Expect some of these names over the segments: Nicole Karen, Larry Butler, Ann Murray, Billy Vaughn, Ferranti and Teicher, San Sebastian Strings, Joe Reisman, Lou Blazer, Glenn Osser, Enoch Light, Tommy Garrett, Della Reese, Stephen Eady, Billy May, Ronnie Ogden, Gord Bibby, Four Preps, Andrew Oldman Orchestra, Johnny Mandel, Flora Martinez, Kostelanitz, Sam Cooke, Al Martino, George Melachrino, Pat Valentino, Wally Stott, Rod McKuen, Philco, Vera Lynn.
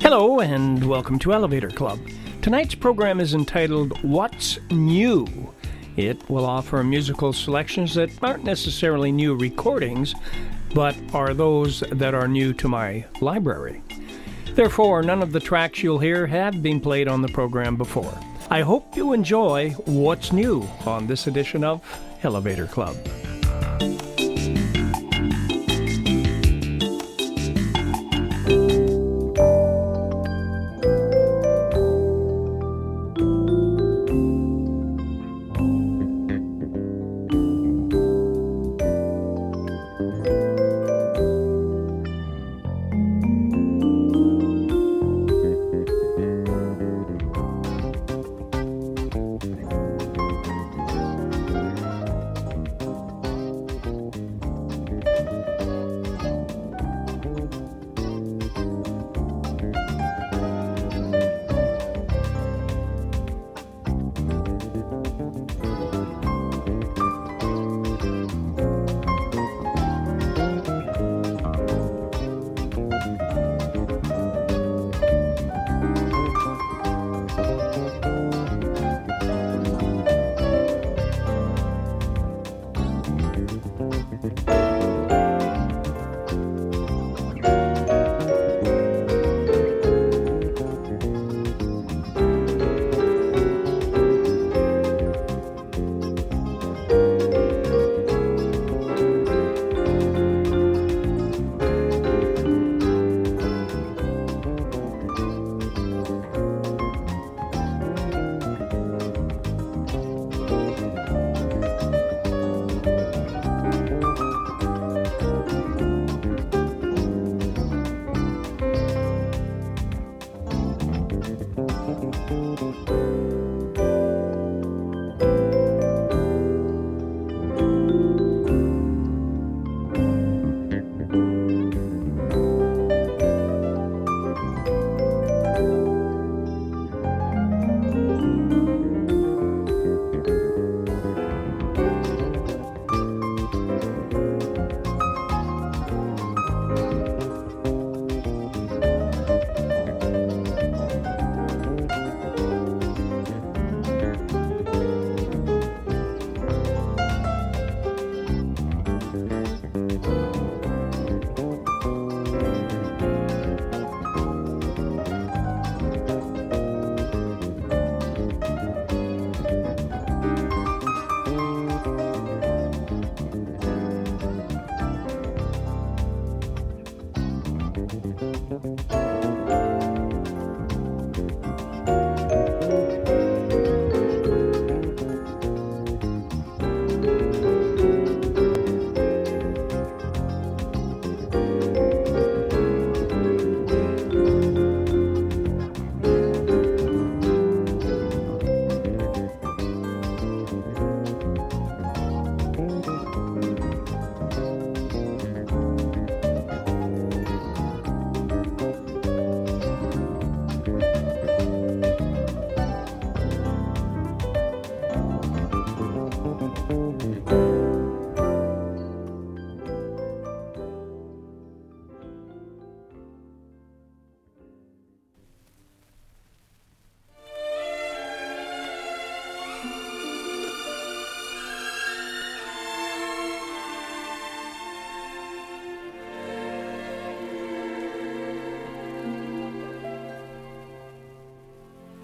Hello and welcome to Elevator Club. Tonight's program is entitled What's New? It will offer musical selections that aren't necessarily new recordings, but are those that are new to my library. Therefore, none of the tracks you'll hear have been played on the program before. I hope you enjoy What's New on this edition of Elevator Club.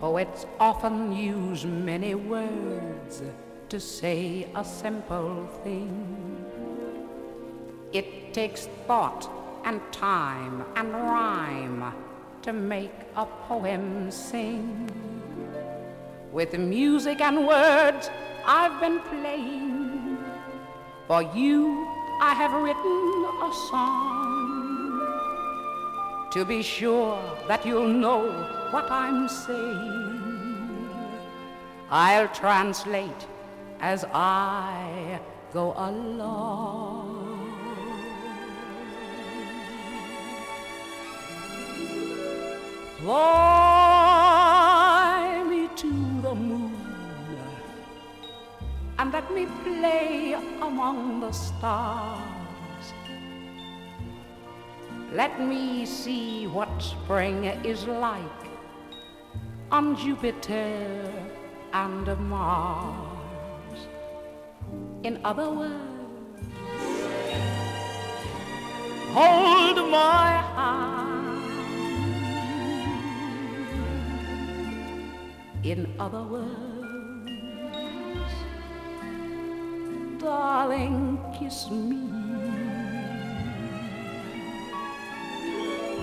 Poets often use many words to say a simple thing. It takes thought and time and rhyme to make a poem sing. With music and words I've been playing, For you I have written a song to be sure that you'll know what I'm saying. I'll translate as I go along. Fly me to the moon and let me play among the stars. Let me see what spring is like on Jupiter and Mars. In other words, hold my hand. In other words, darling, kiss me.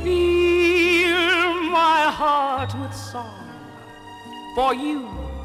Fill my heart with song. For you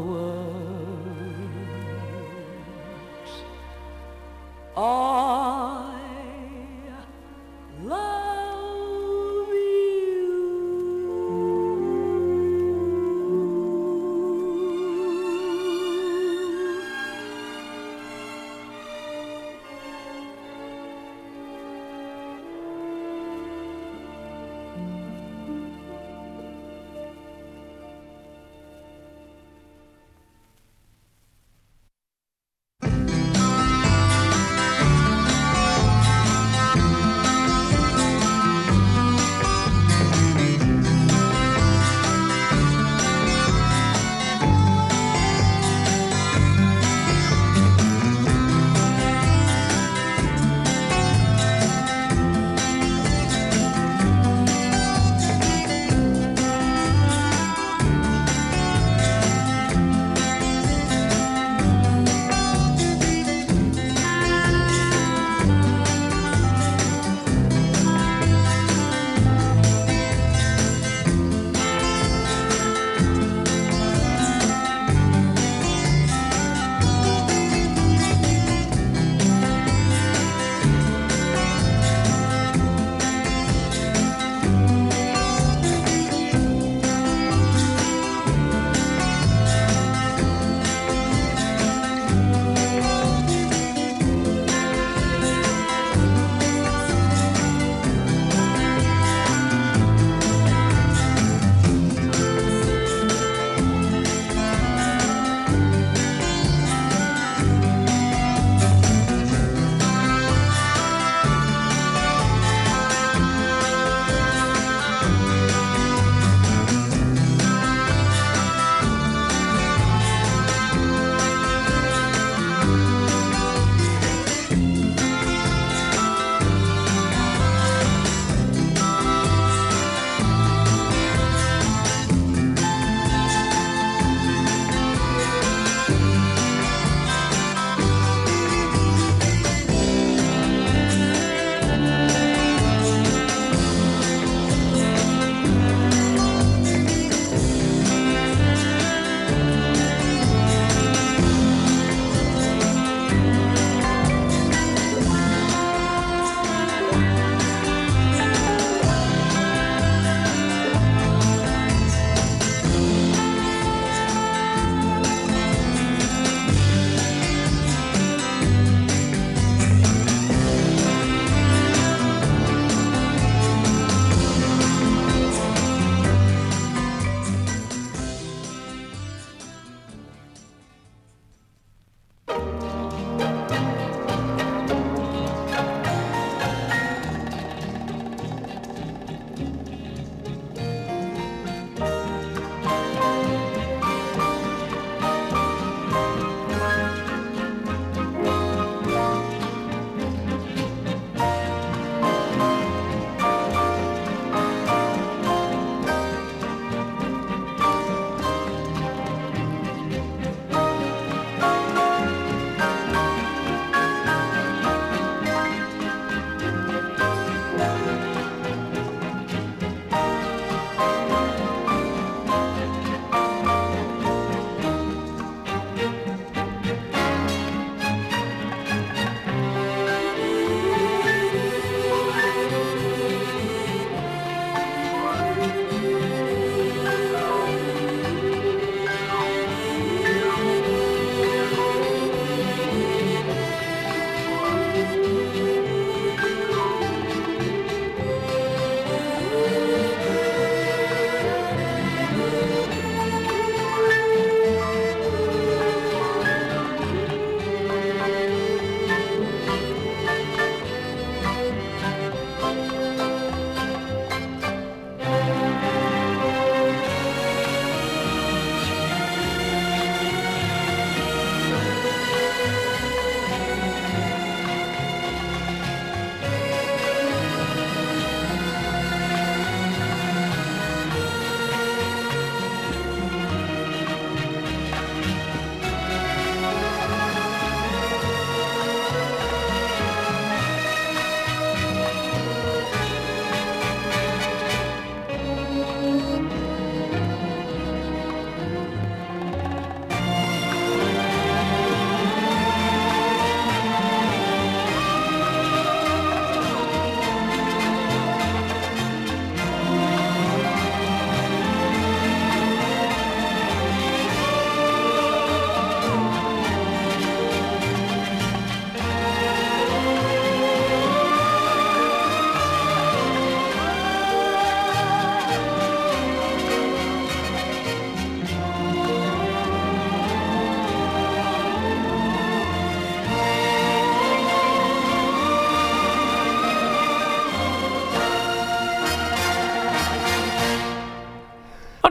words, I love you.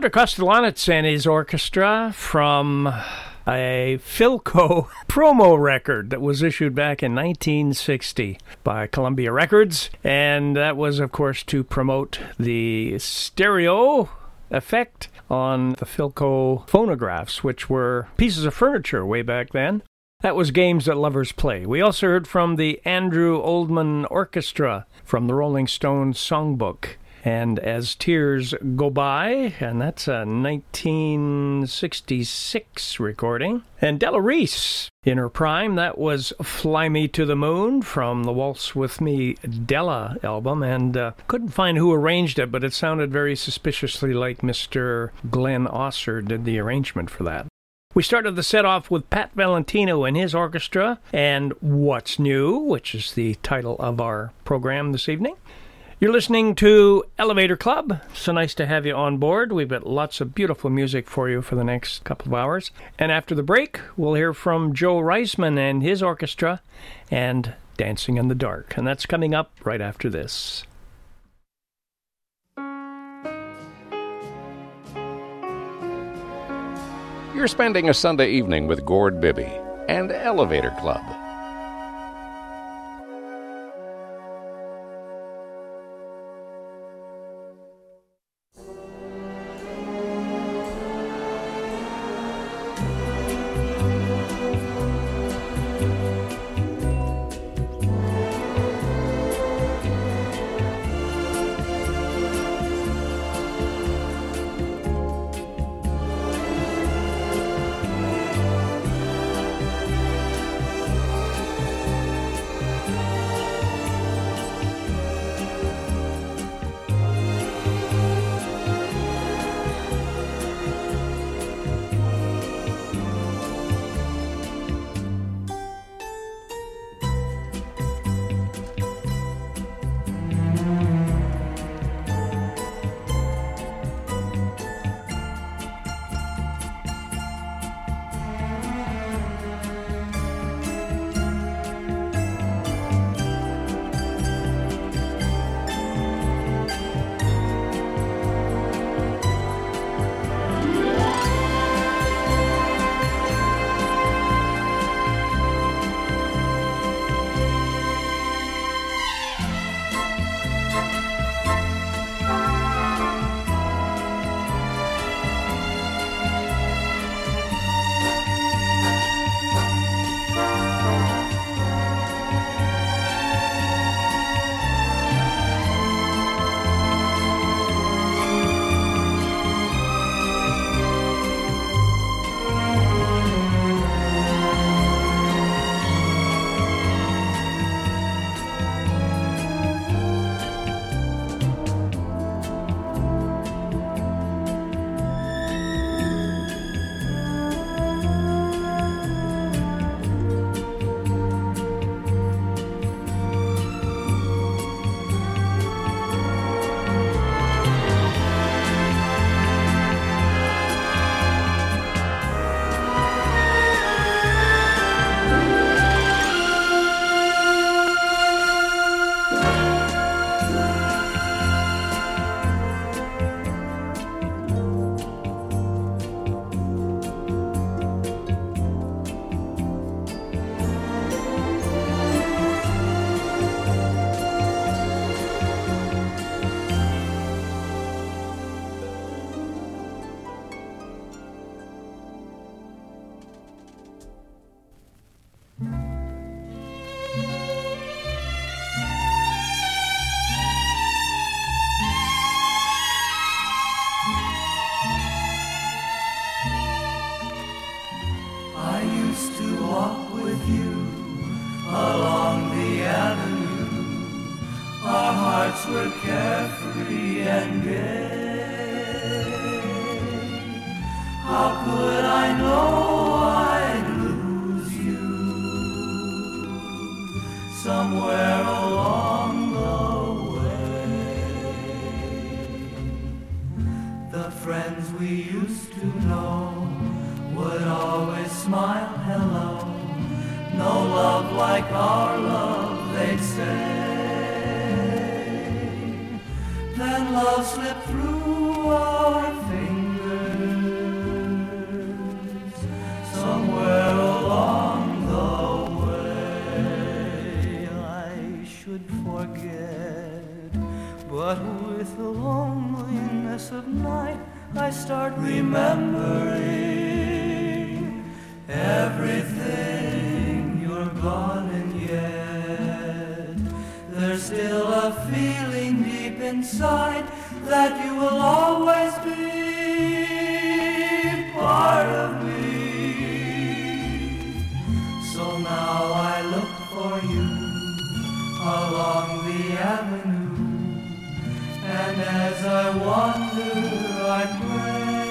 to Kostelanitz and his orchestra from a Philco promo record that was issued back in 1960 by Columbia Records. And that was, of course, to promote the stereo effect on the Philco phonographs, which were pieces of furniture way back then. That was Games That Lovers Play. We also heard from the Andrew Oldman Orchestra from the Rolling Stones songbook, and As Tears Go By, and that's a 1966 recording. And Della Reese, in her prime, that was Fly Me to the Moon from the Waltz With Me Della album, and couldn't find who arranged it, but it sounded very suspiciously like Mr. Glenn Osser did the arrangement for that. We started the set off with Pat Valentino and his orchestra, and What's New, which is the title of our program this evening. You're listening to Elevator Club. So nice to have you on board. We've got lots of beautiful music for you for the next couple of hours. And after the break, we'll hear from Joe Reisman and his orchestra and Dancing in the Dark. And that's coming up right after this. You're spending a Sunday evening with Gord Bibby and Elevator Club. Then love slipped through our fingers. with the loneliness of night, I start remembering everything. You're gone and yet there's still a feeling deep inside that you will always be part of me. So now I look for you along the avenue, and as I wander I pray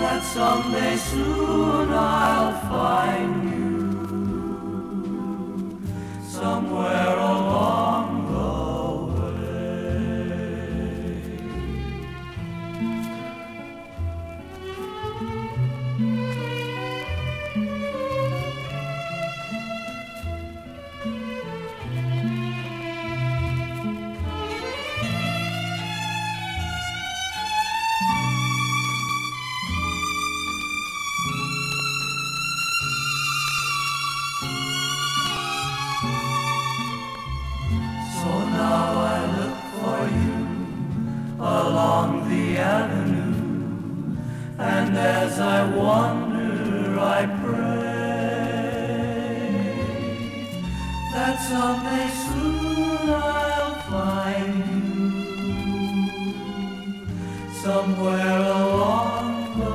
that someday soon I'll find you somewhere along. As I wander, I pray that someday soon I'll find you somewhere along the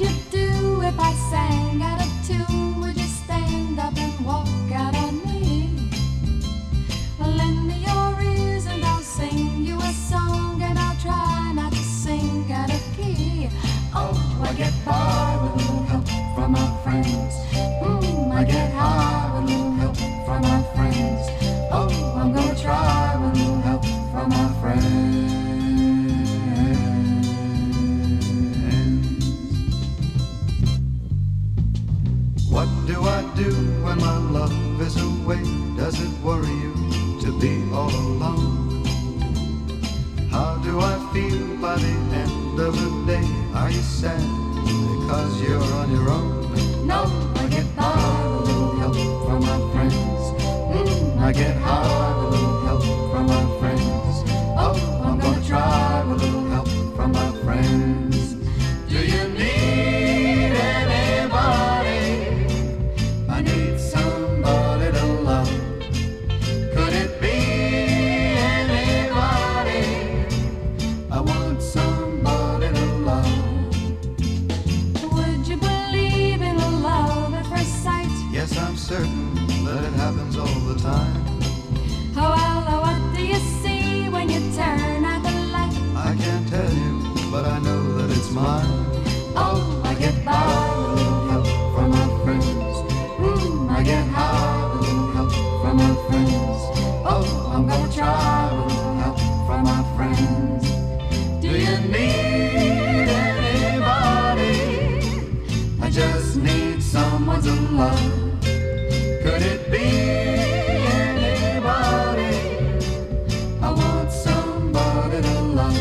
would you do if I sang out of tune? Would you stand up and walk out on me? Lend me your ears and I'll sing you a song, and I'll try not to sing out of key. Oh, I get by with a little help from my friends. I get high with a little help from my friends. Oh, I'm gonna try with a little help from my friends. What do I do when my love is away? Does it worry you to be all alone? How do I feel by the end of the day? Are you sad because you're on your own? No, I get by with a little help from my friends. I get high with a little help from my friends. Oh, I'm gonna try with a little help from my friends. Do you need anybody? Certain that it happens all the time. Oh, well, what do you see when you turn out the light? I can't tell you, but I know that it's mine. Oh, I get by with a little help from my friends. I get high with a little help from my friends. Oh, I'm gonna try with a little help from my friends. Do you need anybody? I just need someone to love. Could it be anybody? I want somebody to love.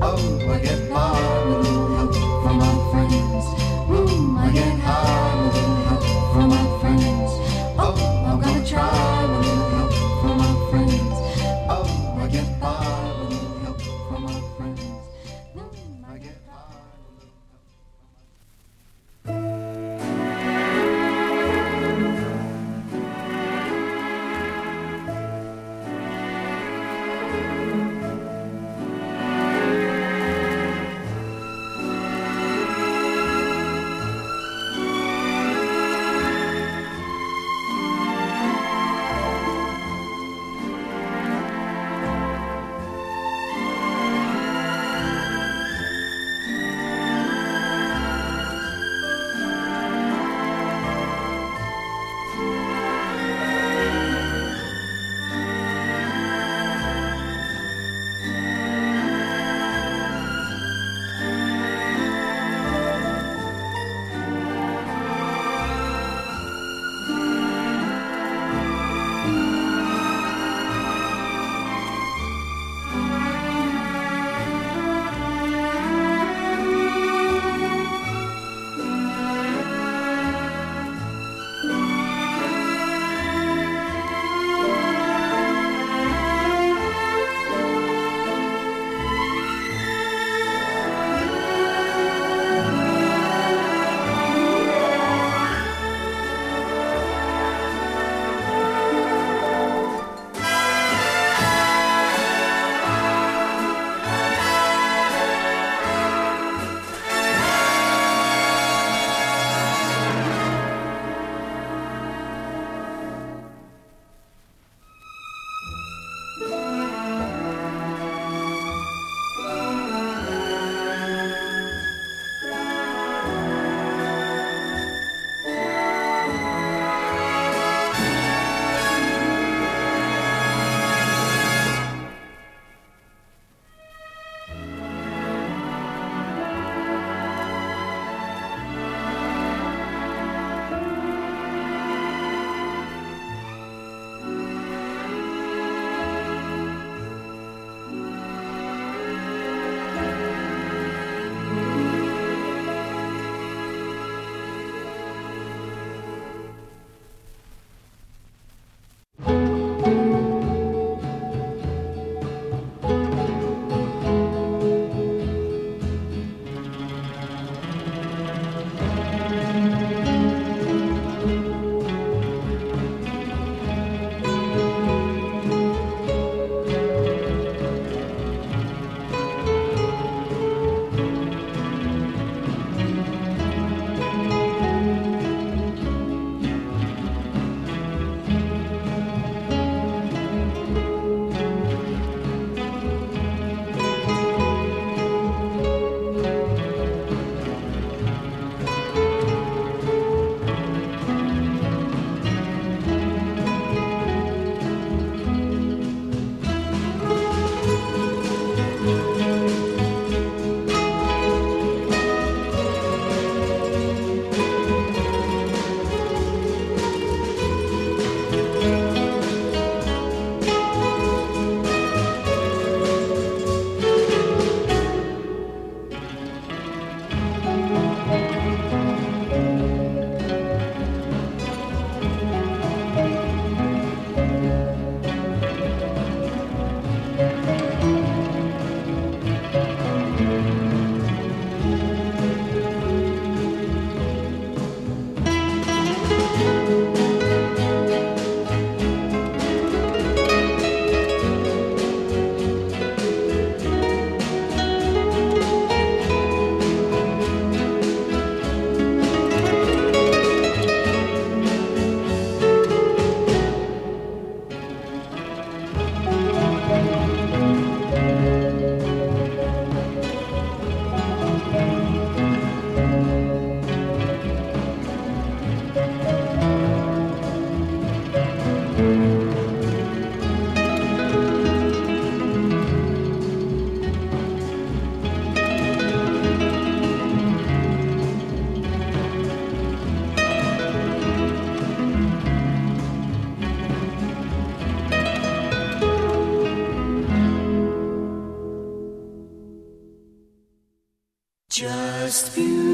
Oh, I get by with a little help from my friends. I get high with a little help from my friends. Oh, I'm gonna try with a little help from my friends. Oh, I get by with a little help from my friends. I get by with a little help from my friends.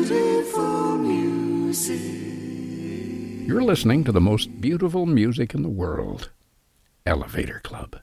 beautiful music. You're listening to the most beautiful music in the world, Elevator Club.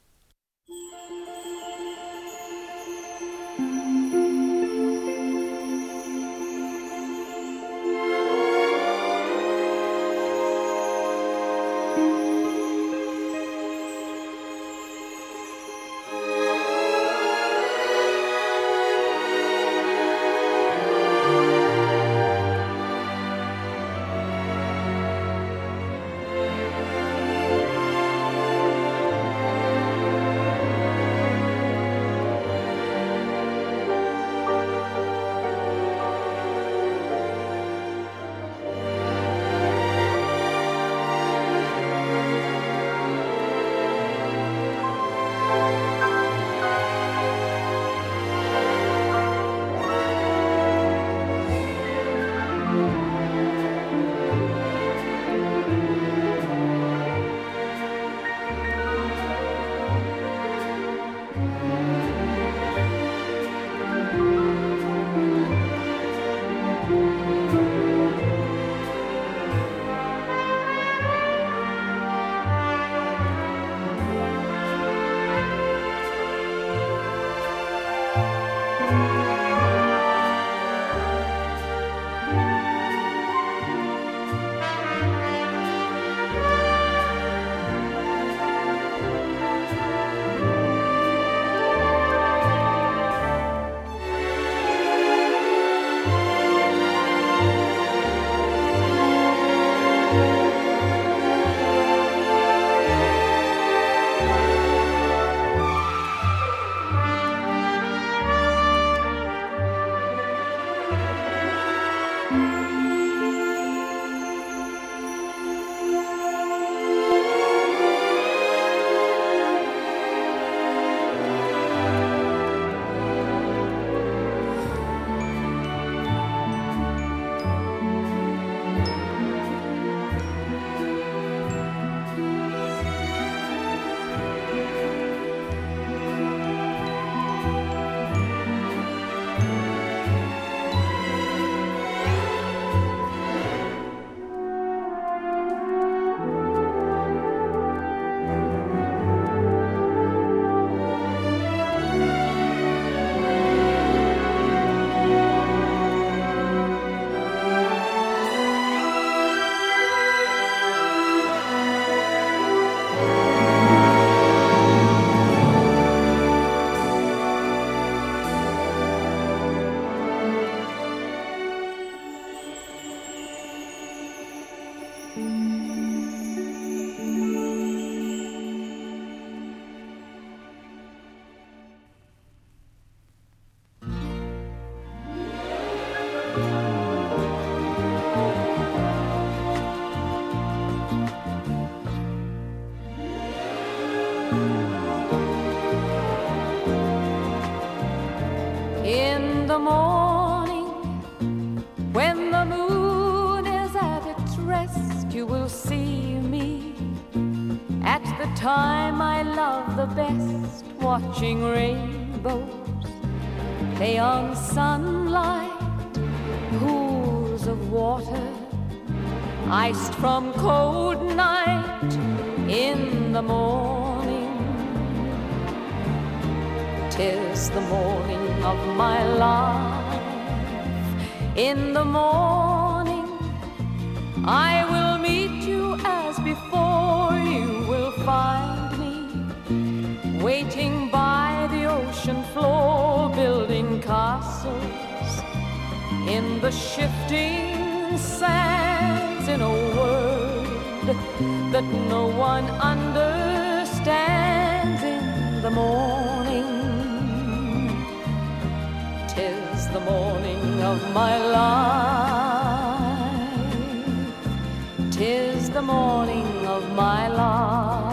Watching rainbows, play on sunlight, pools of water, iced from cold night in the morning. 'Tis the morning of my life. In the morning, I will meet you as before. You will find me waiting floor, building castles in the shifting sands, in a world that no one understands. In the morning, 'tis the morning of my life, 'tis the morning of my life.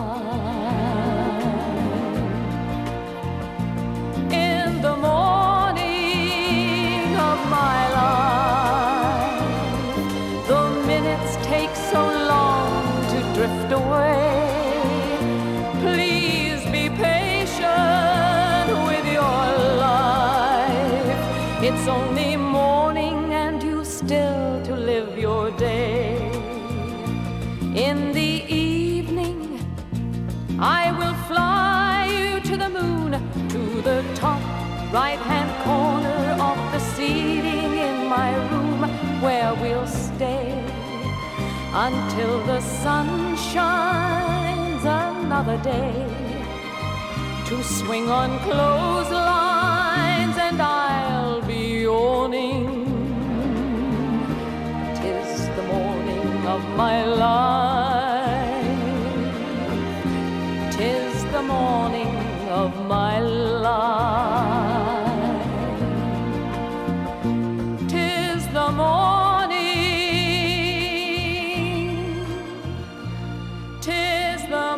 still to live your day. In the evening, I will fly you to the moon, to the top right-hand corner of the ceiling in my room, where we'll stay until the sun shines another day, to swing on clotheslines, and I'll be yawning. Of my life, 'tis the morning of my life, 'tis the morning, 'tis the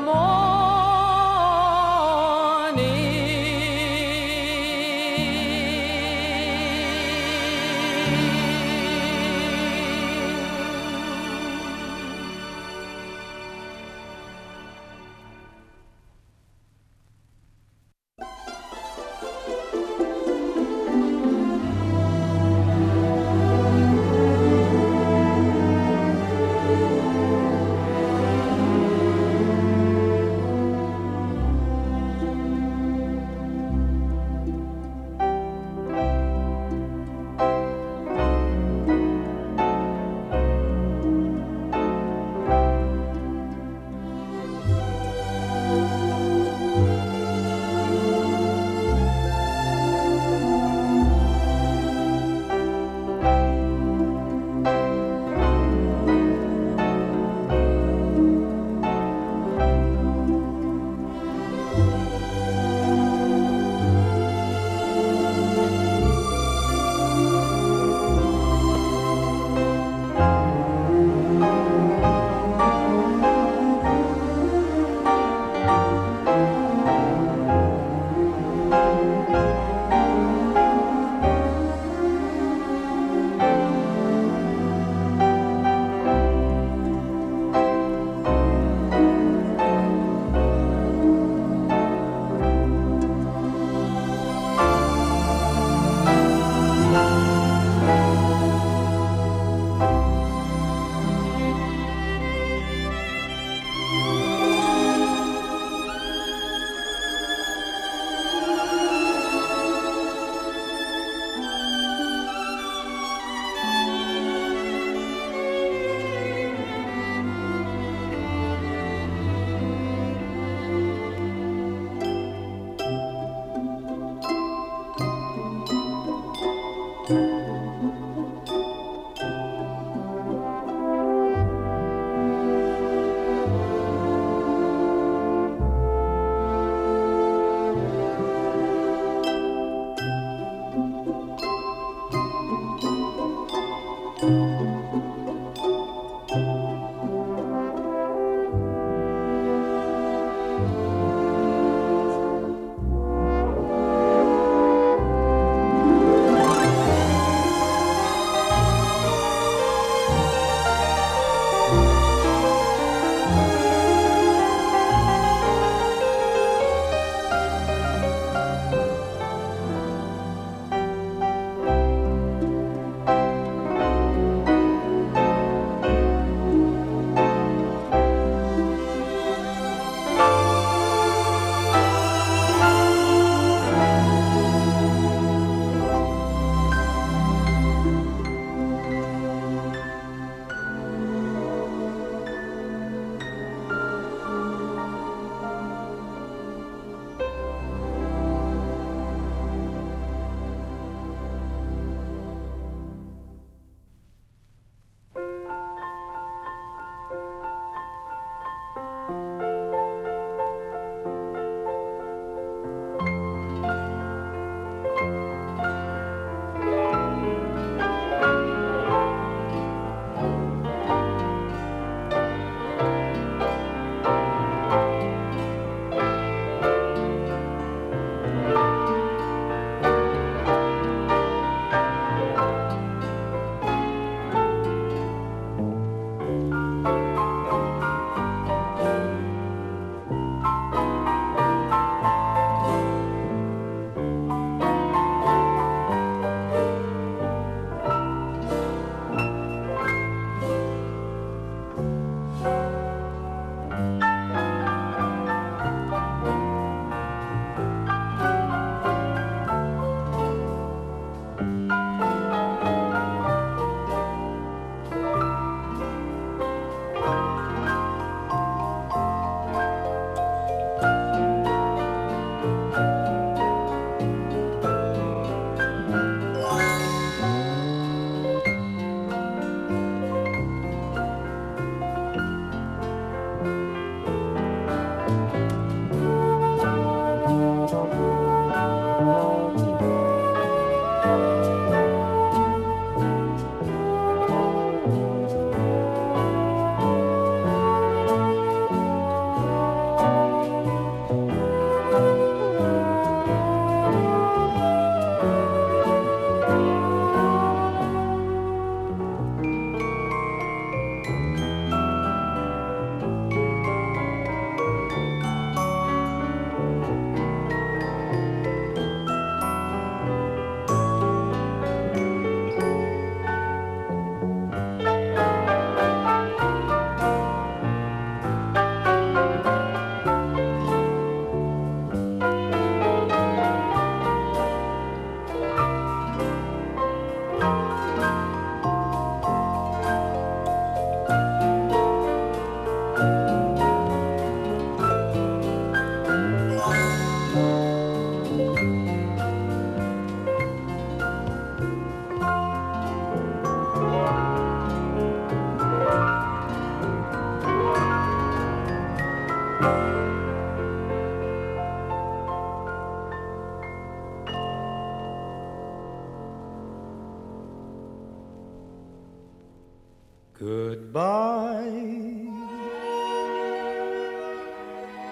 Goodbye.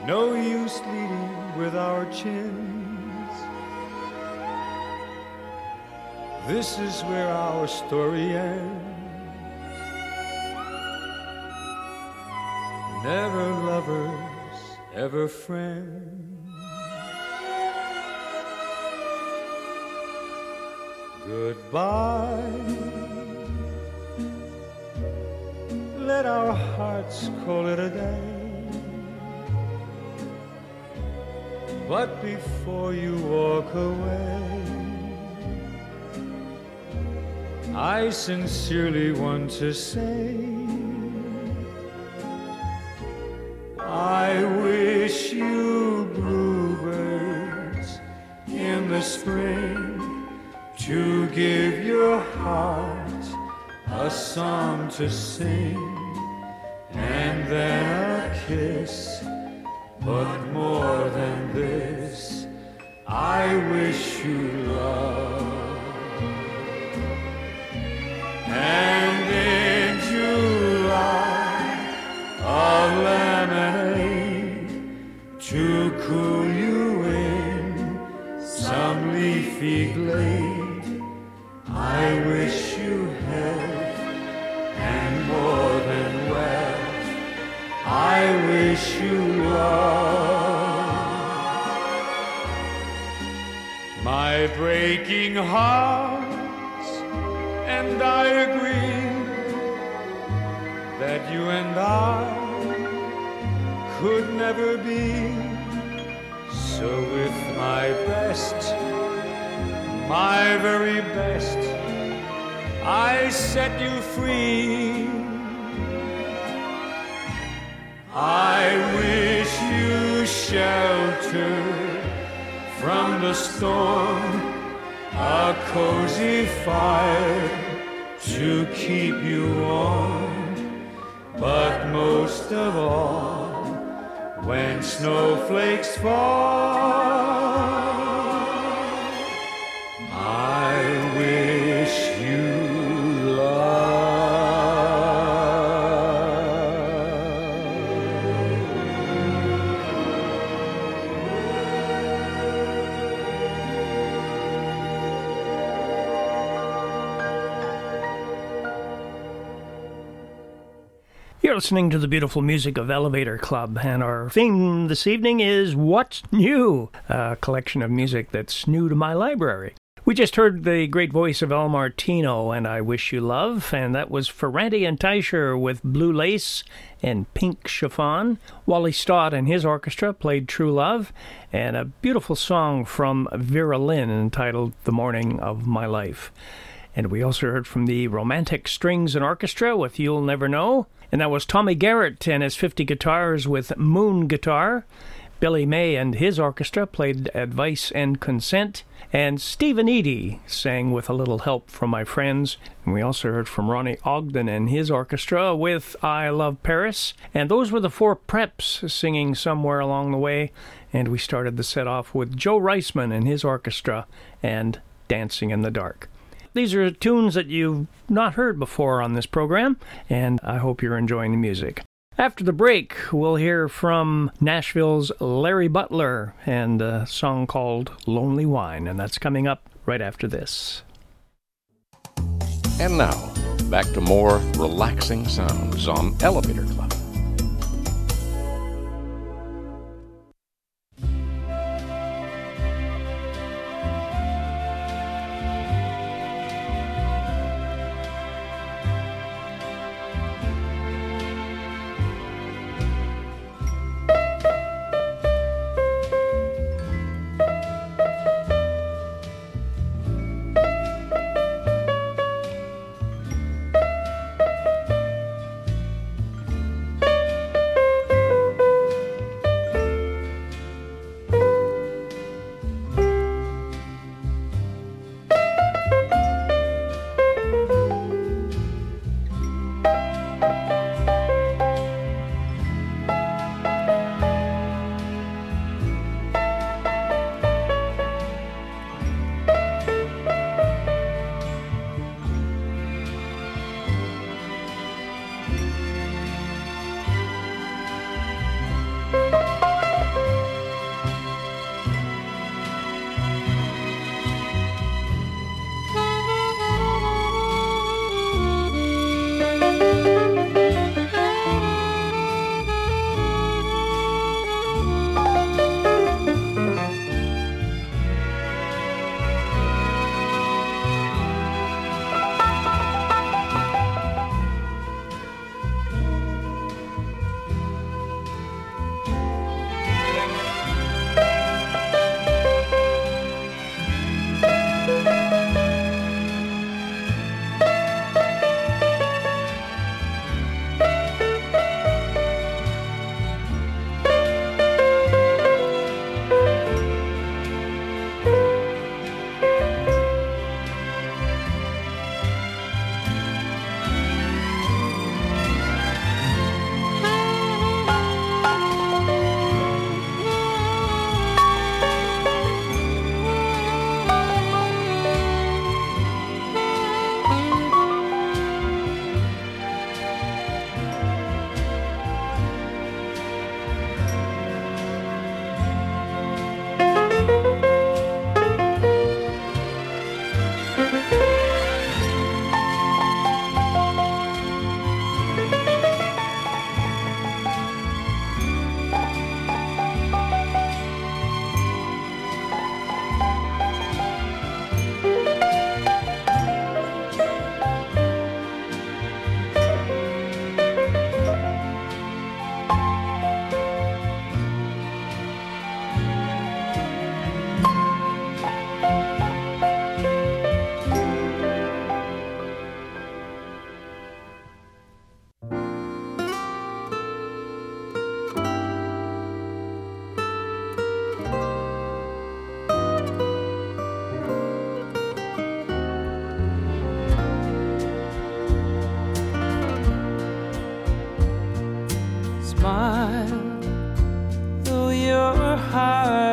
No use leading with our chins. This is where our story ends. Never lovers, ever friends. Goodbye. Let our hearts call it a day. But before you walk away, I sincerely want to say, I wish you bluebirds in the spring to give your heart a song to sing. And then a kiss, but more than this, I wish you love. And in July, a lemonade to cool you in some leafy glade. I wish you health and more than well. I wish you love. My breaking heart, and I agree that you and I could never be. So with my best, my very best, I set you free. I wish you shelter from the storm, a cozy fire to keep you warm. But most of all, when snowflakes fall, I wish you love. You're listening to the beautiful music of Elevator Club, and our theme this evening is What's New? A collection of music that's new to my library. We just heard the great voice of Al Martino and I Wish You Love, and that was Ferranti and Teicher with Blue Lace and Pink Chiffon. Wally Stott and his orchestra played True Love, and a beautiful song from Vera Lynn entitled The Morning of My Life. And we also heard from the Romantic Strings and Orchestra with You'll Never Know. And that was Tommy Garrett and his 50 guitars with Moon Guitar. Billy May and his orchestra played Advice and Consent. And Stephen Eady sang With a Little Help from My Friends. And we also heard from Ronnie Ogden and his orchestra with I Love Paris. And those were the Four Preps singing Somewhere Along the Way. And we started the set off with Joe Reisman and his orchestra and Dancing in the Dark. These are tunes that you've not heard before on this program, and I hope you're enjoying the music. After the break, we'll hear from Nashville's Larry Butler and a song called Lonely Wine, and that's coming up right after this. And now, back to more relaxing sounds on Elevator Club.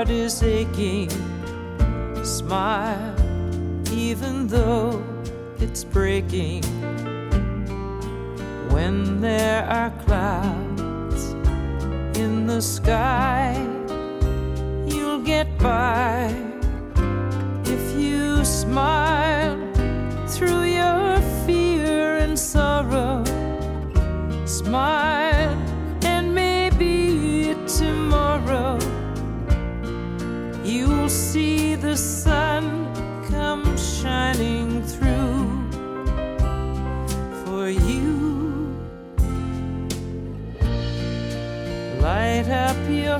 heart is aching, smile, even though it's breaking. When there are clouds in the sky, you'll get by if you smile through your fear and sorrow. Smile and maybe tomorrow you'll see the sun come shining through for you. Light up your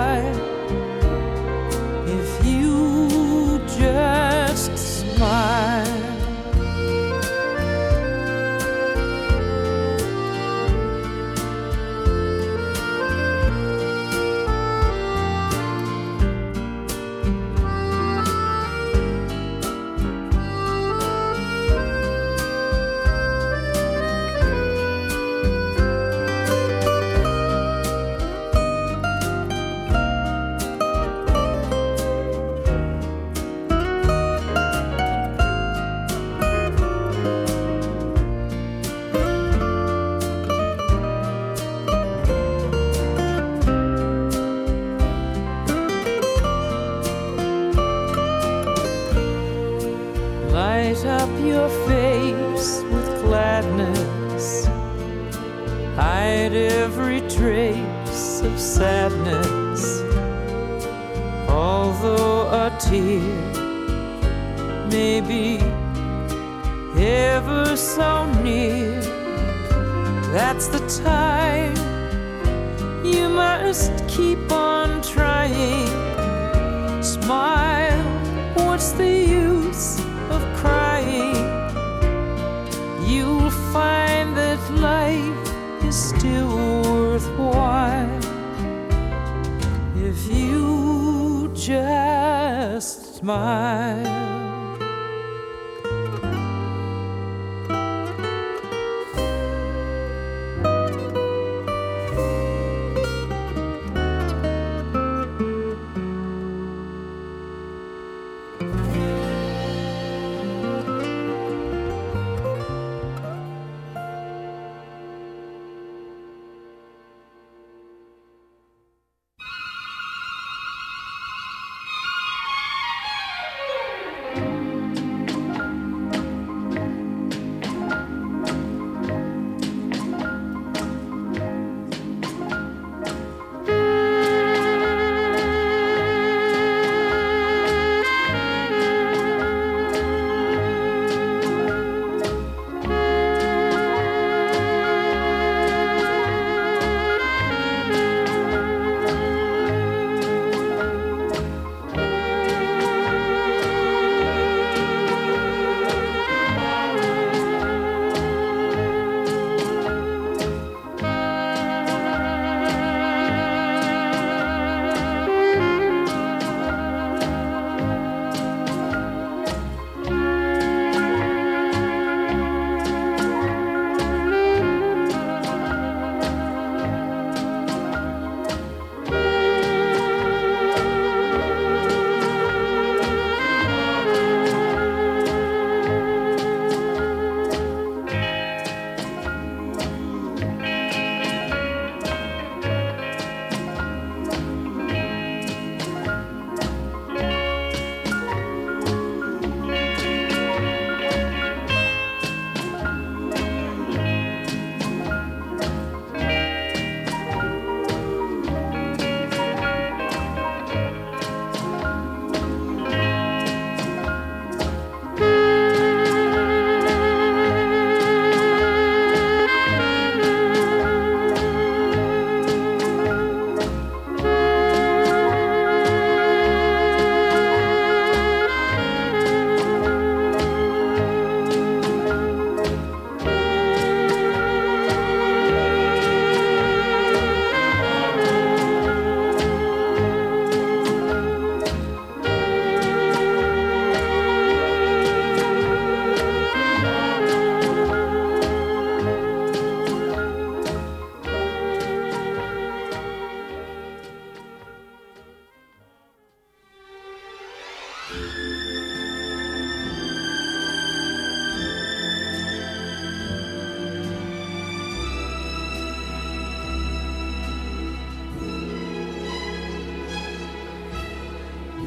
Just smile.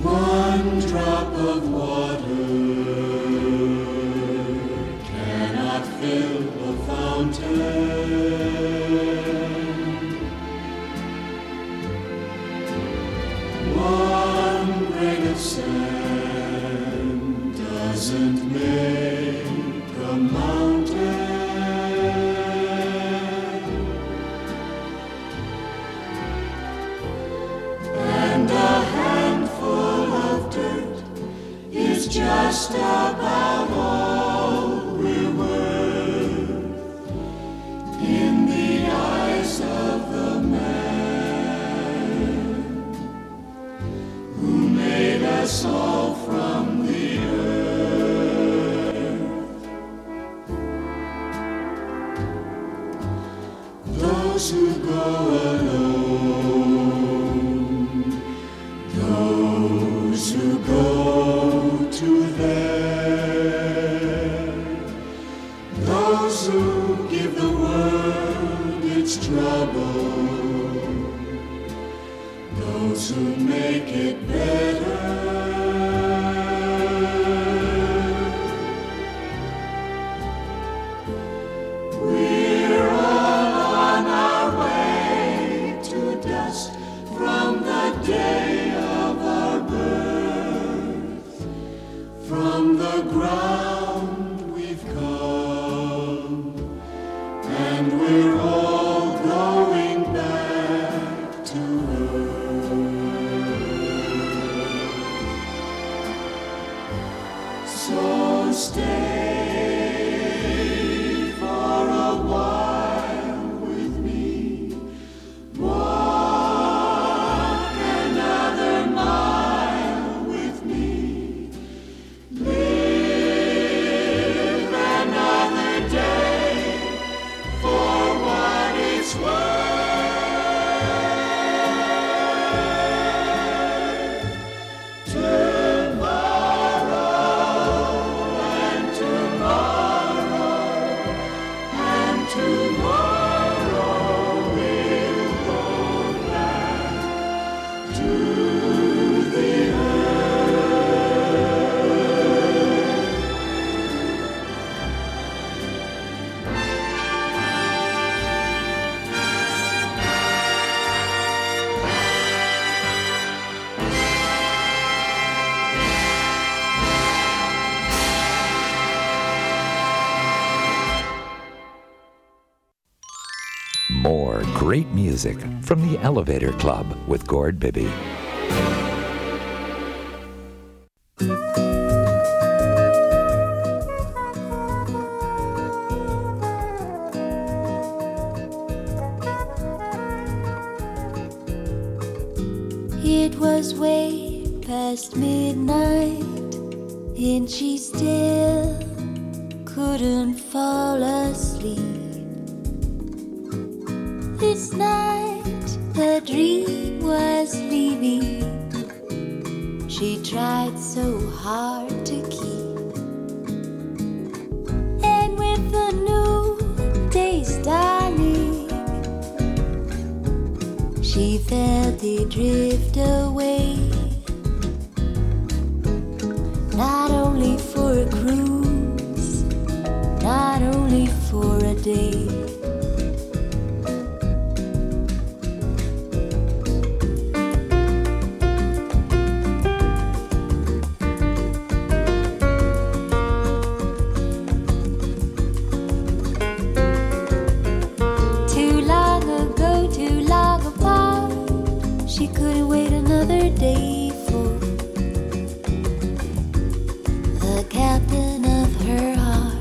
One drop of water cannot fill a fountain. One grain of sand doesn't make a mountain. And just about all we're worth in the eyes of the man who made us all from the earth. Those who go alone, those who go to them, those who give the world its trouble, those who make it better. We're all on our way to dust from the day of our birth. From the ground we've come, and we're all going back to earth. So stay for a while with me, walk another mile with me. More great music from the Elevator Club with Gord Bibby. It was way past midnight, and she still couldn't fall asleep. This night her dream was leaving. She tried so hard to keep. And with the new day's dawning, she felt it drift away. Not only for a cruise, not only for a day. Captain of her heart.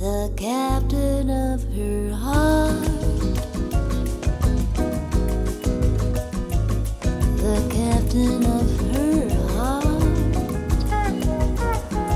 the captain of her heart, the captain of her heart, captain of her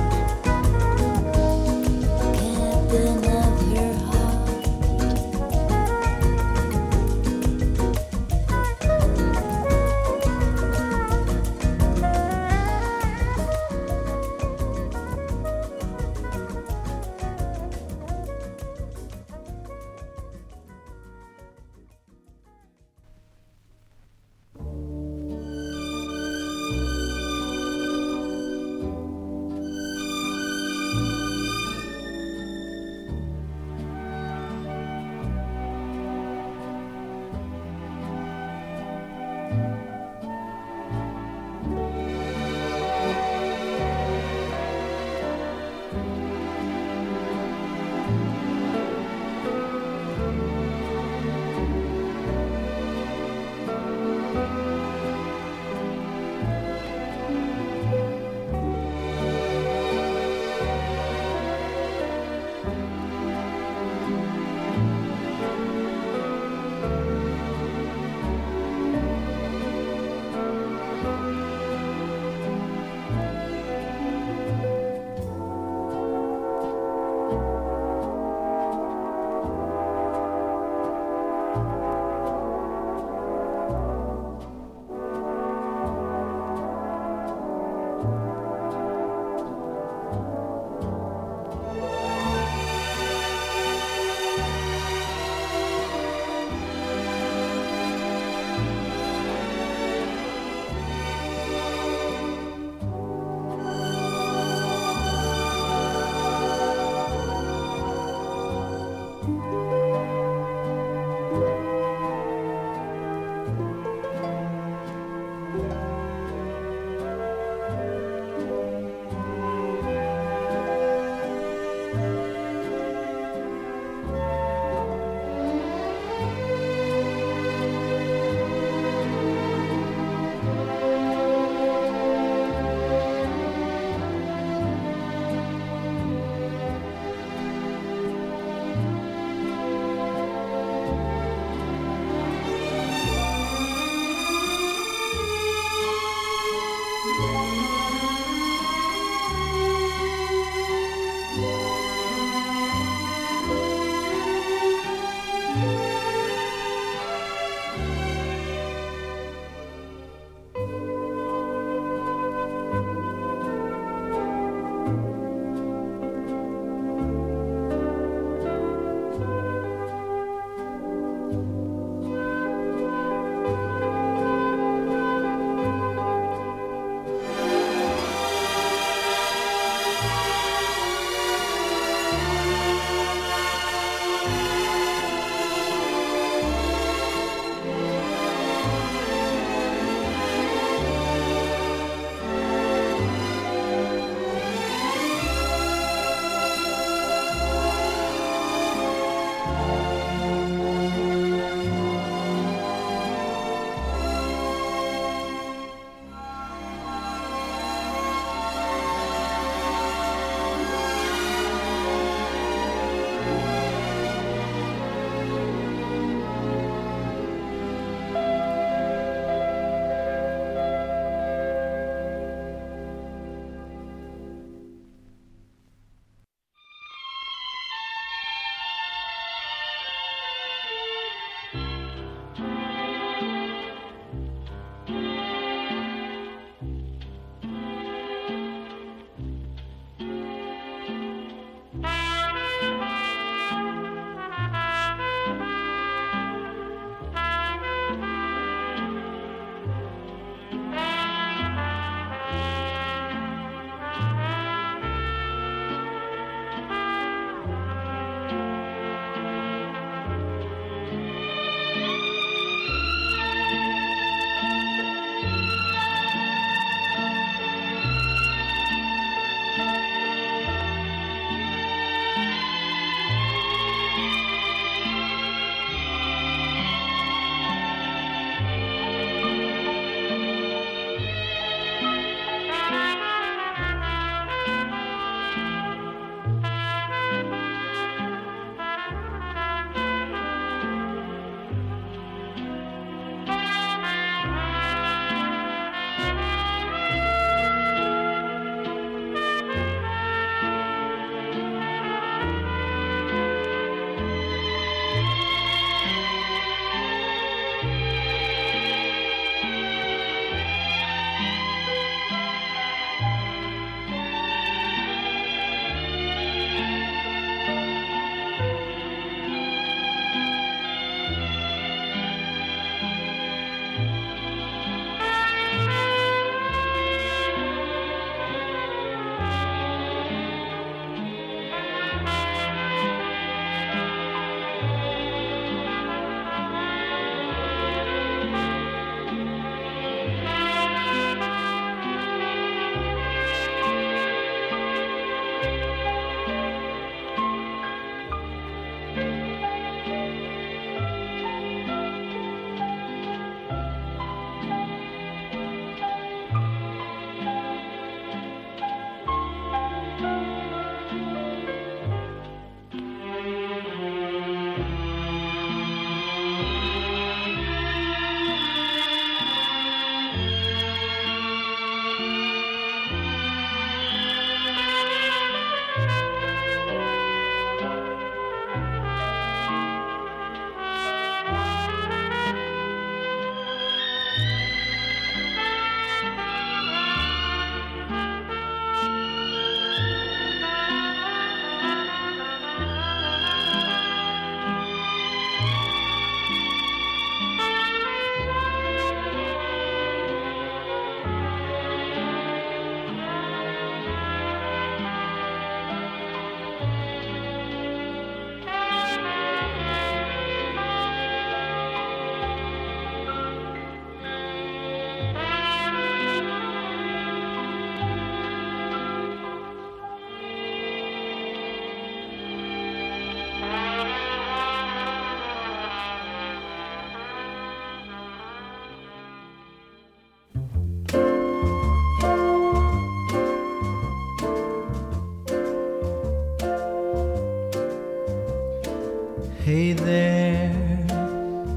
Hey there,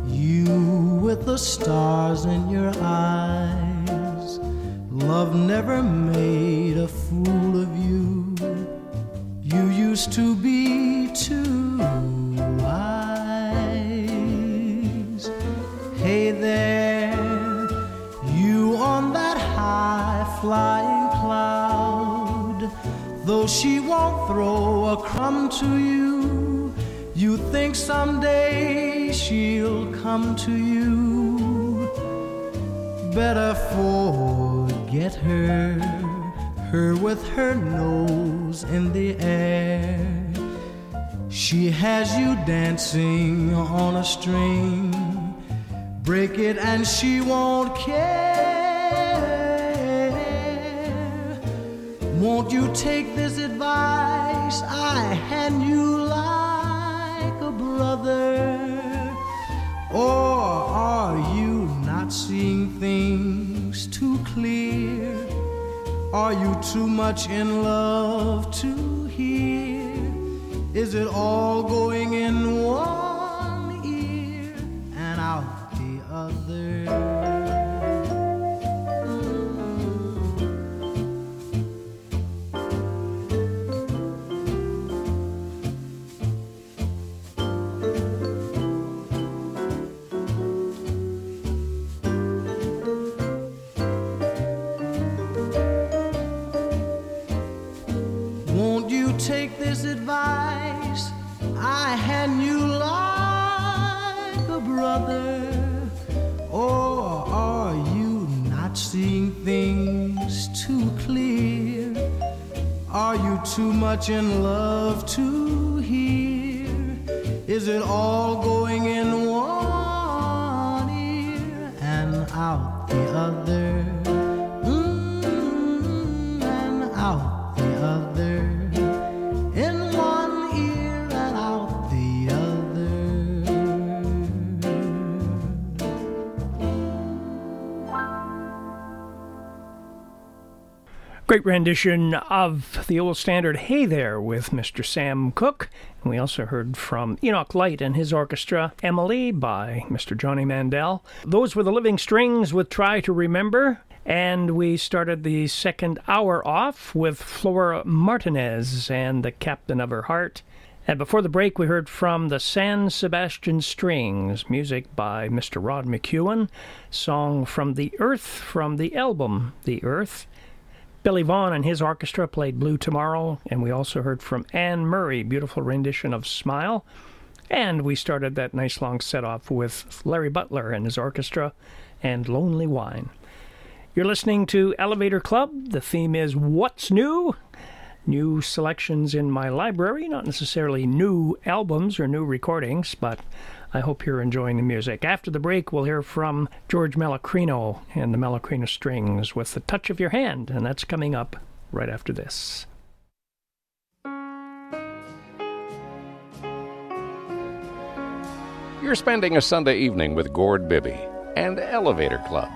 you with the stars in your eyes. Love never made a fool of you. You used to be too wise. Hey there, you on that high flying cloud. Though she won't throw a crumb to you, you think someday she'll come to you. Better forget her. Her with her nose in the air. She has you dancing on a string. Break it and she won't care. Won't you take this advice I hand you like a brother? Or are you not seeing things too clear? Are you too much in love to hear? Is it all going in one ear and out the advice I hand you like a brother? Or are you not seeing things too clear? Are you too much in love to hear? Is it all going in one ear and out the other? And out the other. Great rendition of the old standard, Hey There, with Mr. Sam Cooke. And we also heard from Enoch Light and his orchestra, Emily, by Mr. Johnny Mandel. Those were the Living Strings with Try to Remember. And we started the second hour off with Flora Martinez and The Captain of Her Heart. And before the break, we heard from the San Sebastian Strings, music by Mr. Rod McKuen, song From the Earth, from the album The Earth. Billy Vaughn and his orchestra played Blue Tomorrow, and we also heard from Ann Murray, beautiful rendition of Smile. And we started that nice long set-off with Larry Butler and his orchestra and Lonely Wine. You're listening to Elevator Club. The theme is What's New? New selections in my library, not necessarily new albums or new recordings, but I hope you're enjoying the music. After the break, we'll hear from George Melachrino and the Melachrino Strings with The Touch of Your Hand, and that's coming up right after this. You're spending a Sunday evening with Gord Bibby and Elevator Club.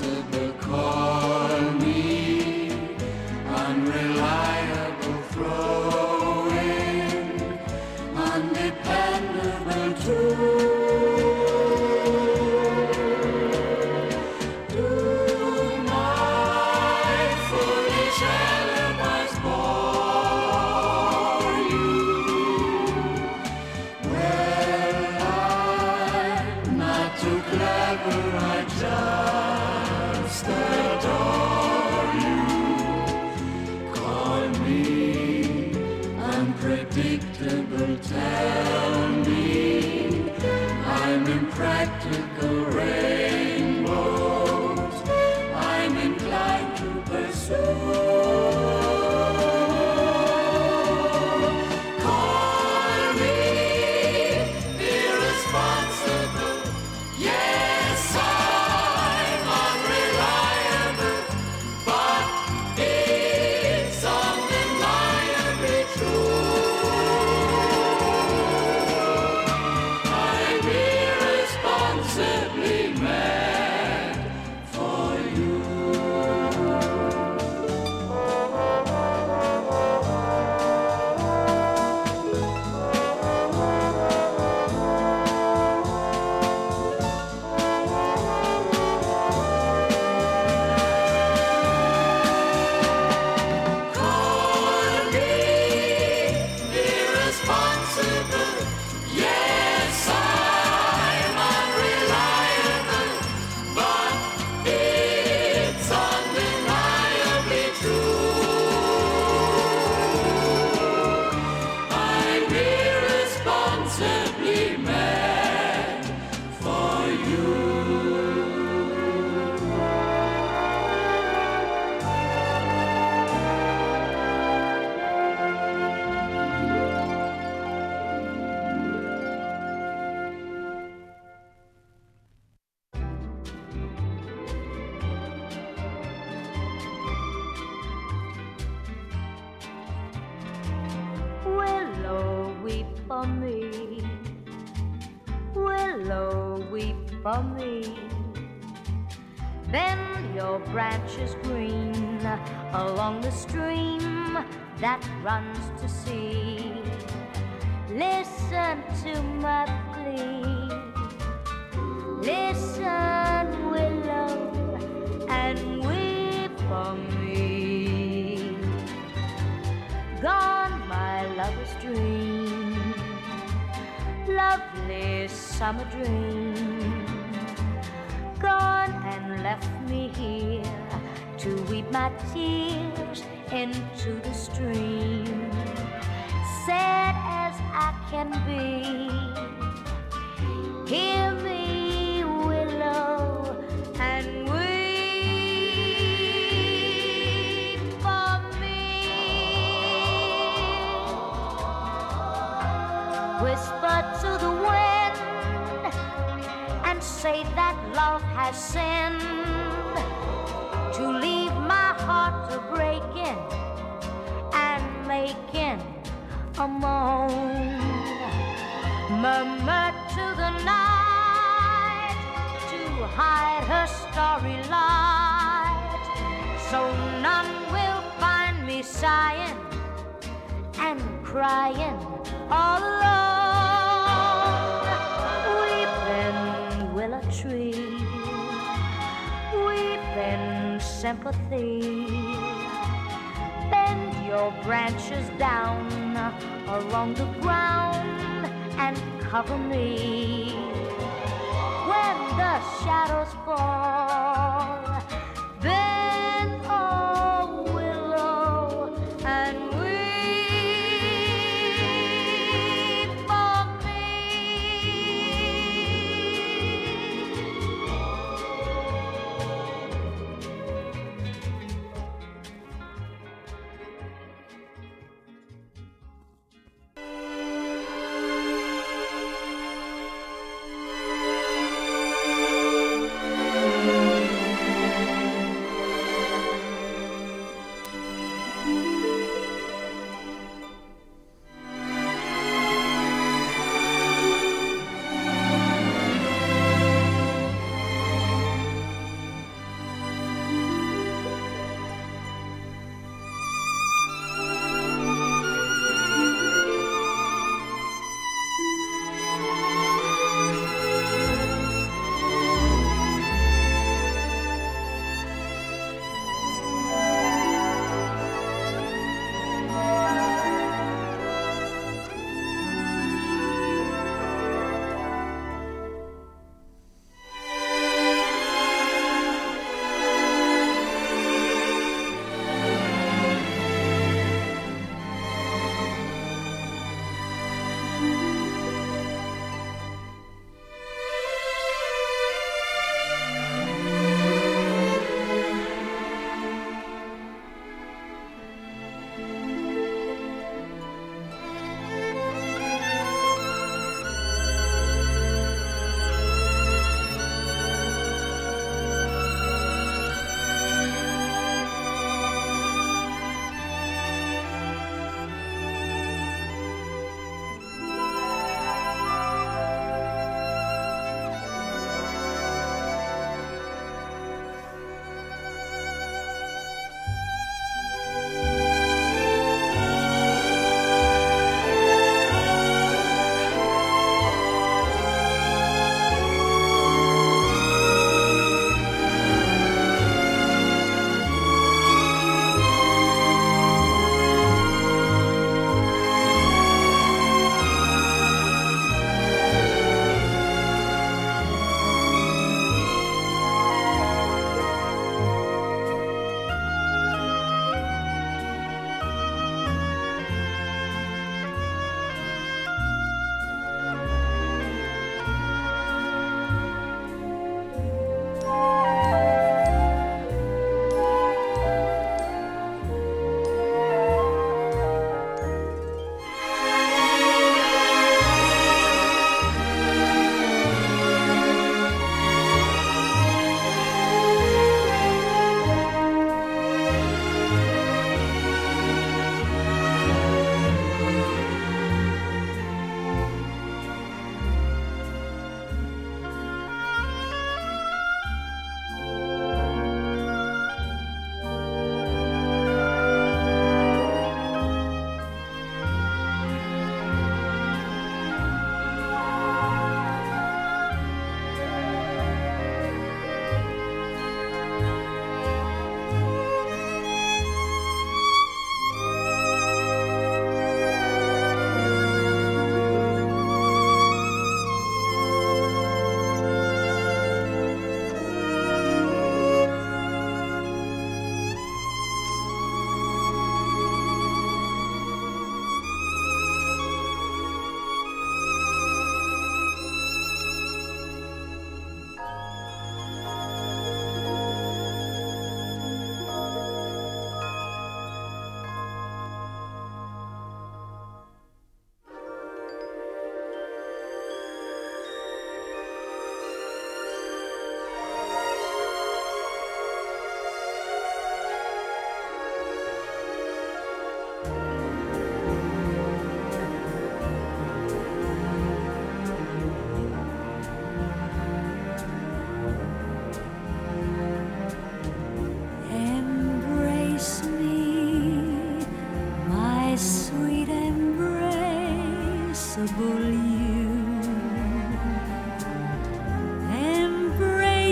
answered the call, me unreliable throwing, undependable too. To my foolish alibis bore you. Well, I'm not too clever, I just adore you. Call me unpredictable, tell me I'm impractical rainbows I'm inclined to pursue. Call me irresponsible, yes I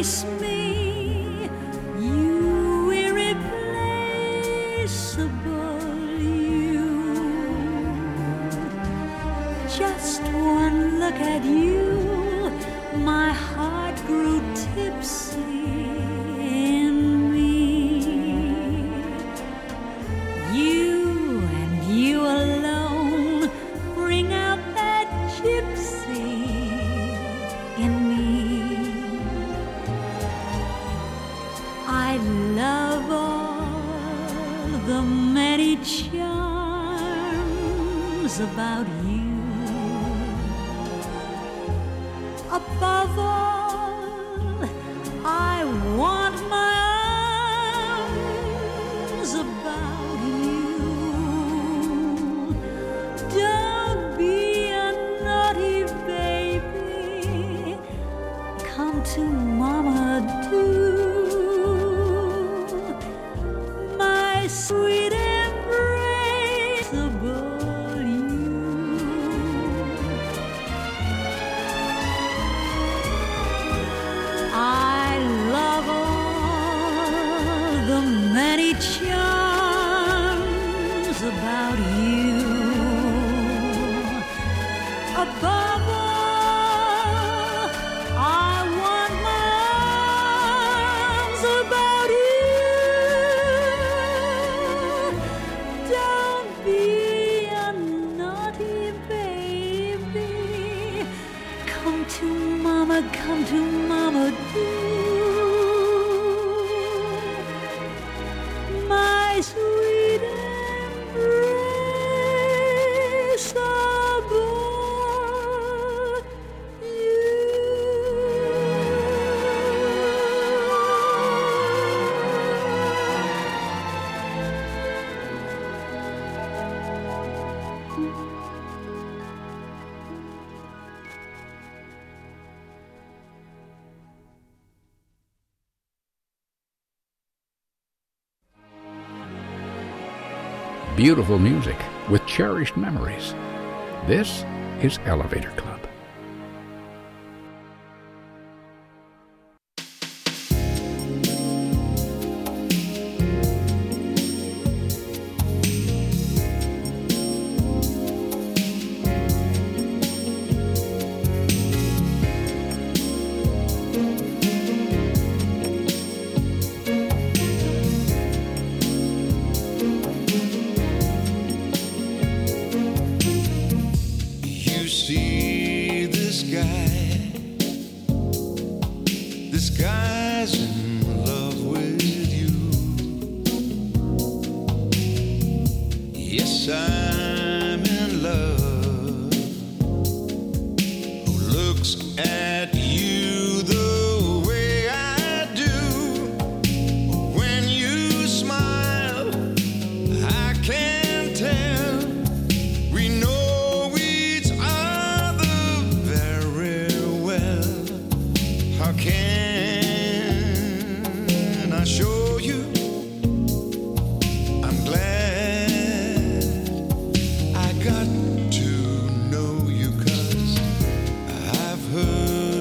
replace me, you irreplaceable you. Just one look at you, my heart grew tipsy in me. You and you alone bring out that gypsy in me. I love all the many charms about you. Above all, I want my arms about you. Don't be a naughty baby, come to mama do, my sweet embraceable. Many charms about you. Above all, I want my arms about you. Don't be a naughty baby. Come to mama, do. Beautiful music with cherished memories. This is Elevator Club. Got to know you, 'cause I've heard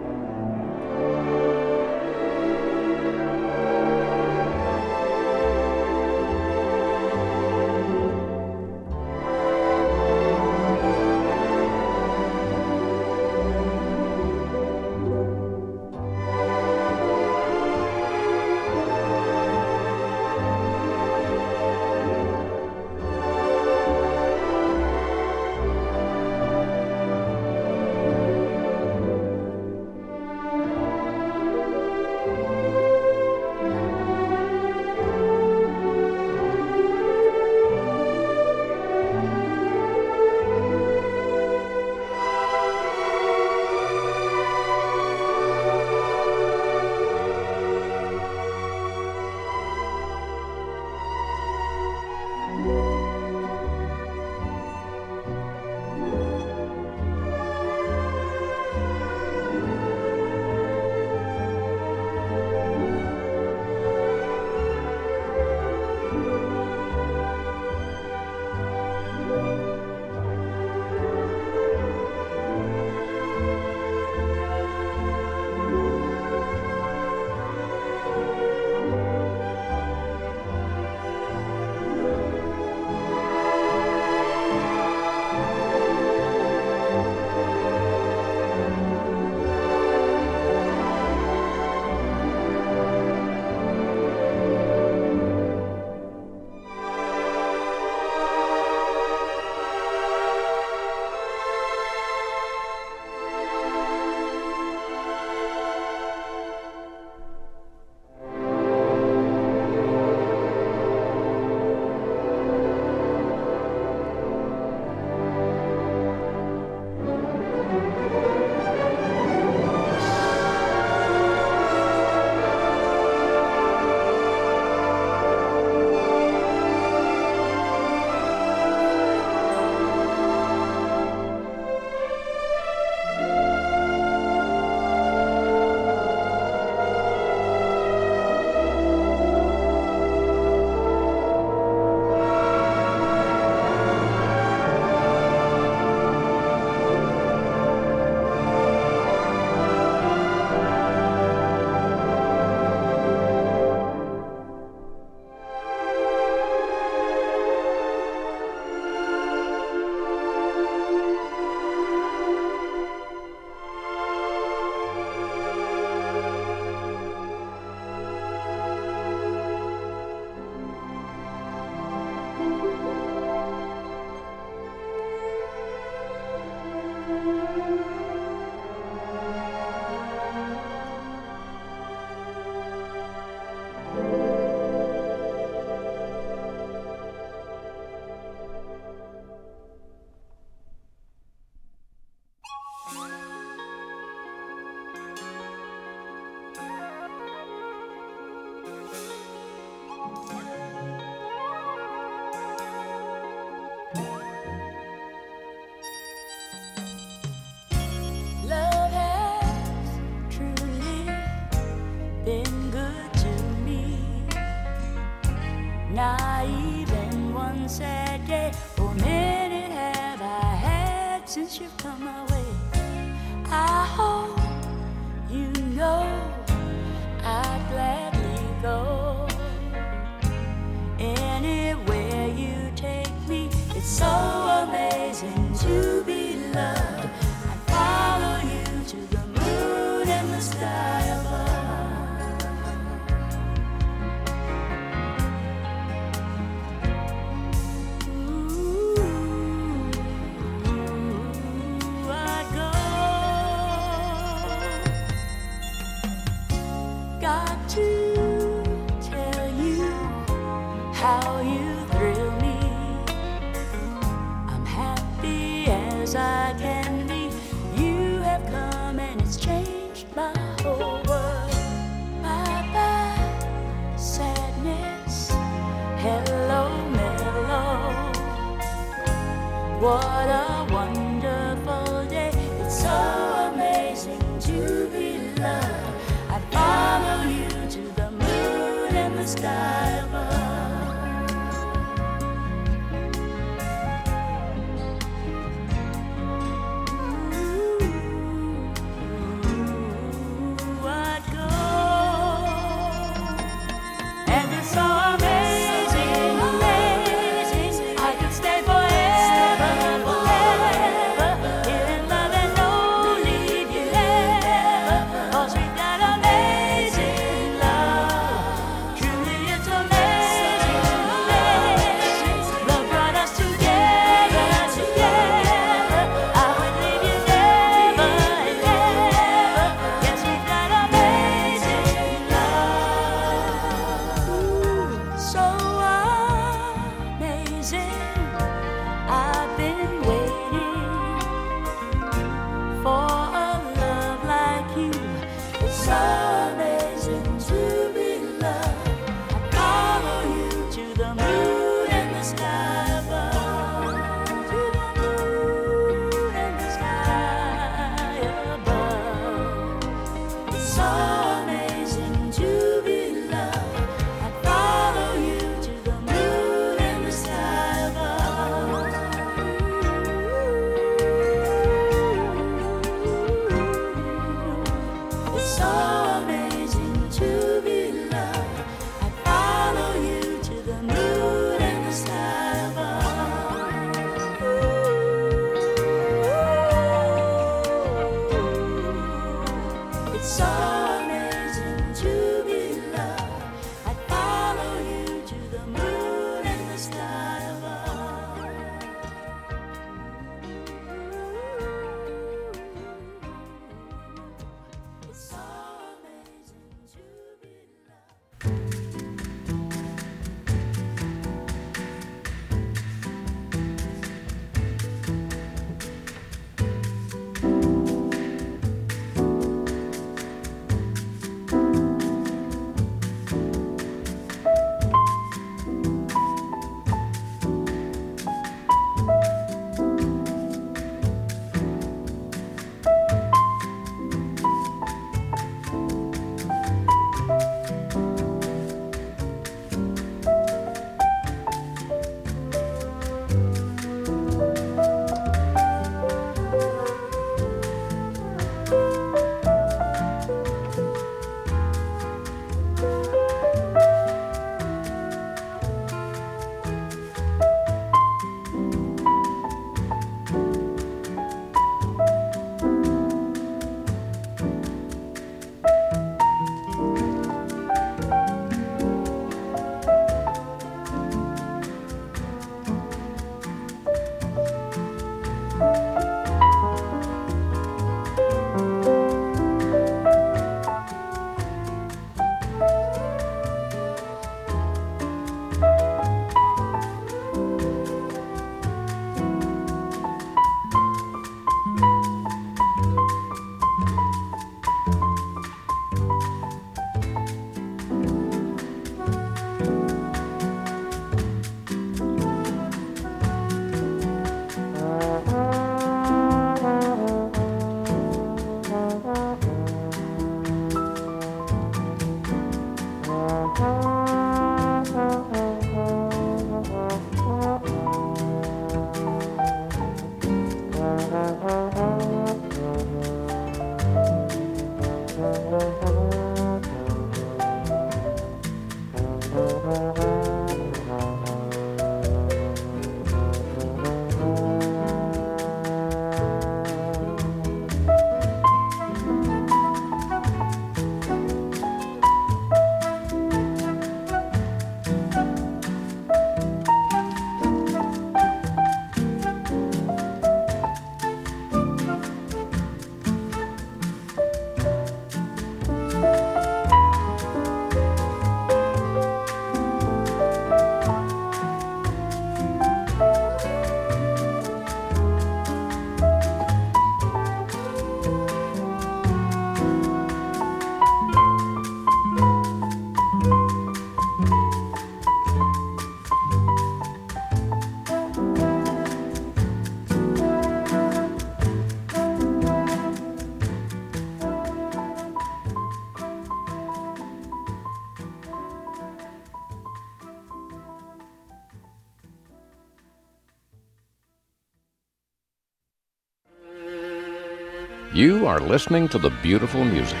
You are listening to the beautiful music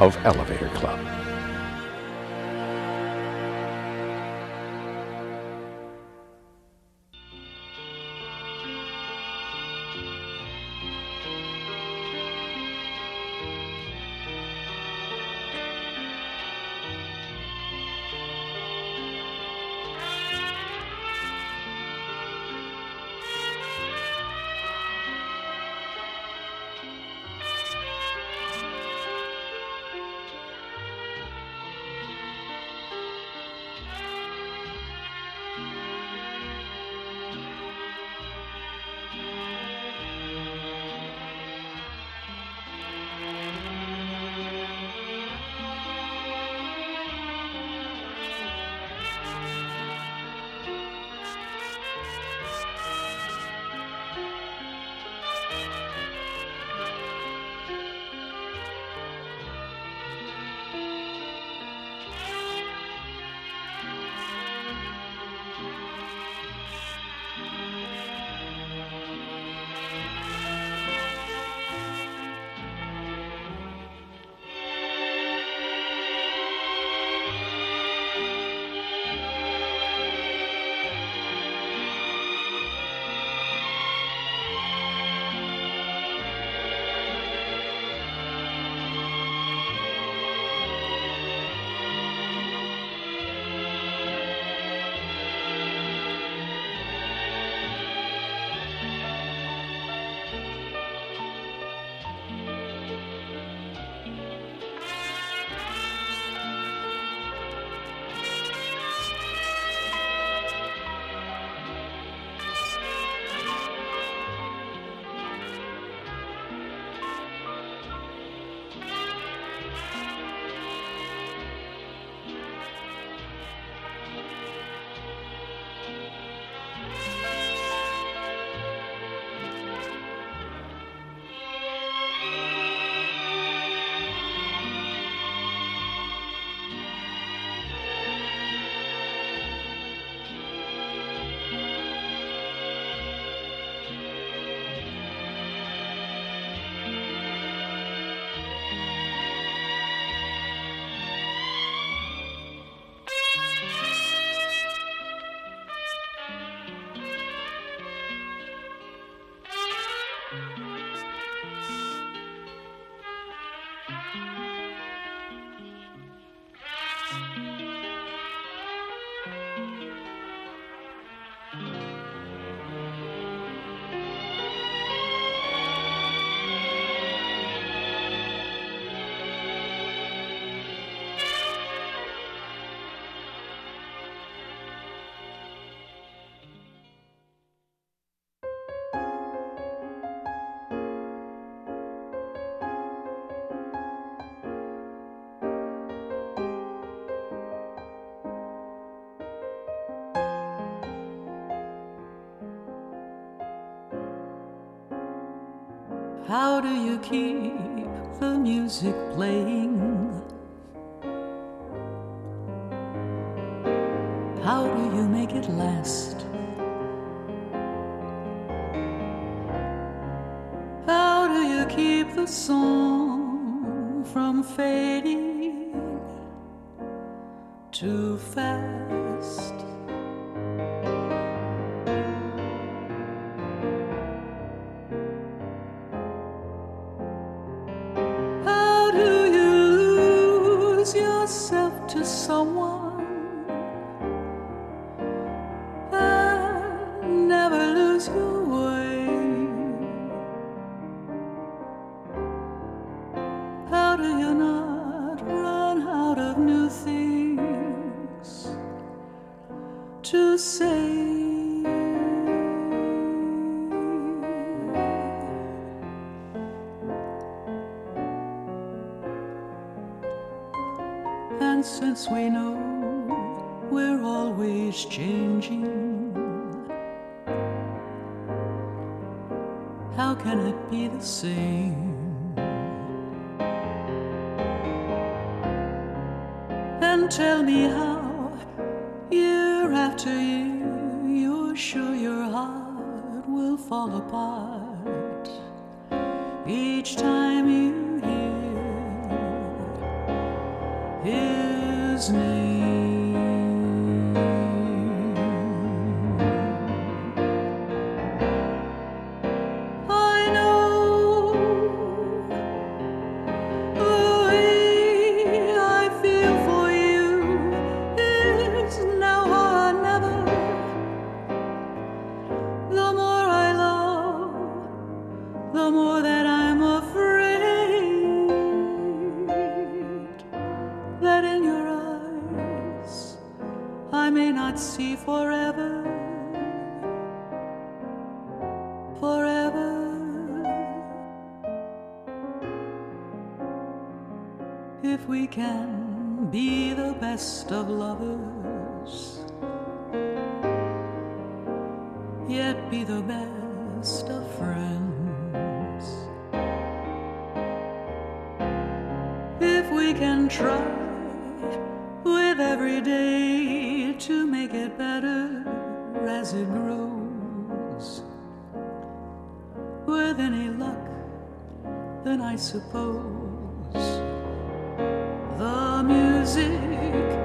of Elevator Club. How do you keep the music playing? How do you make it last? How do you keep the song from fading too fast. How do you lose yourself to someone and never lose your way? How do you not run out of new things to say? Since we know we're always changing, how can it be the same? And tell me how, year after year, you're sure your heart will fall apart each time you hear his name. I know, Louis, I feel for you is now or never. The more I love, the more that I'm afraid that in your I may not see forever, forever. If we can be the best of lovers, yet be the best of friends. If we can try with every day to make it better as it grows, with any luck, then I suppose the music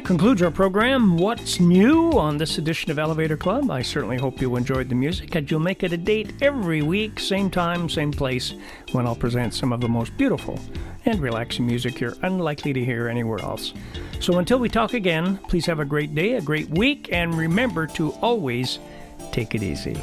That concludes our program, What's New, on this edition of Elevator Club. I certainly hope you enjoyed the music, and you'll make it a date every week, same time, same place, when I'll present some of the most beautiful and relaxing music you're unlikely to hear anywhere else. So until we talk again, please have a great day, a great week, and remember to always take it easy.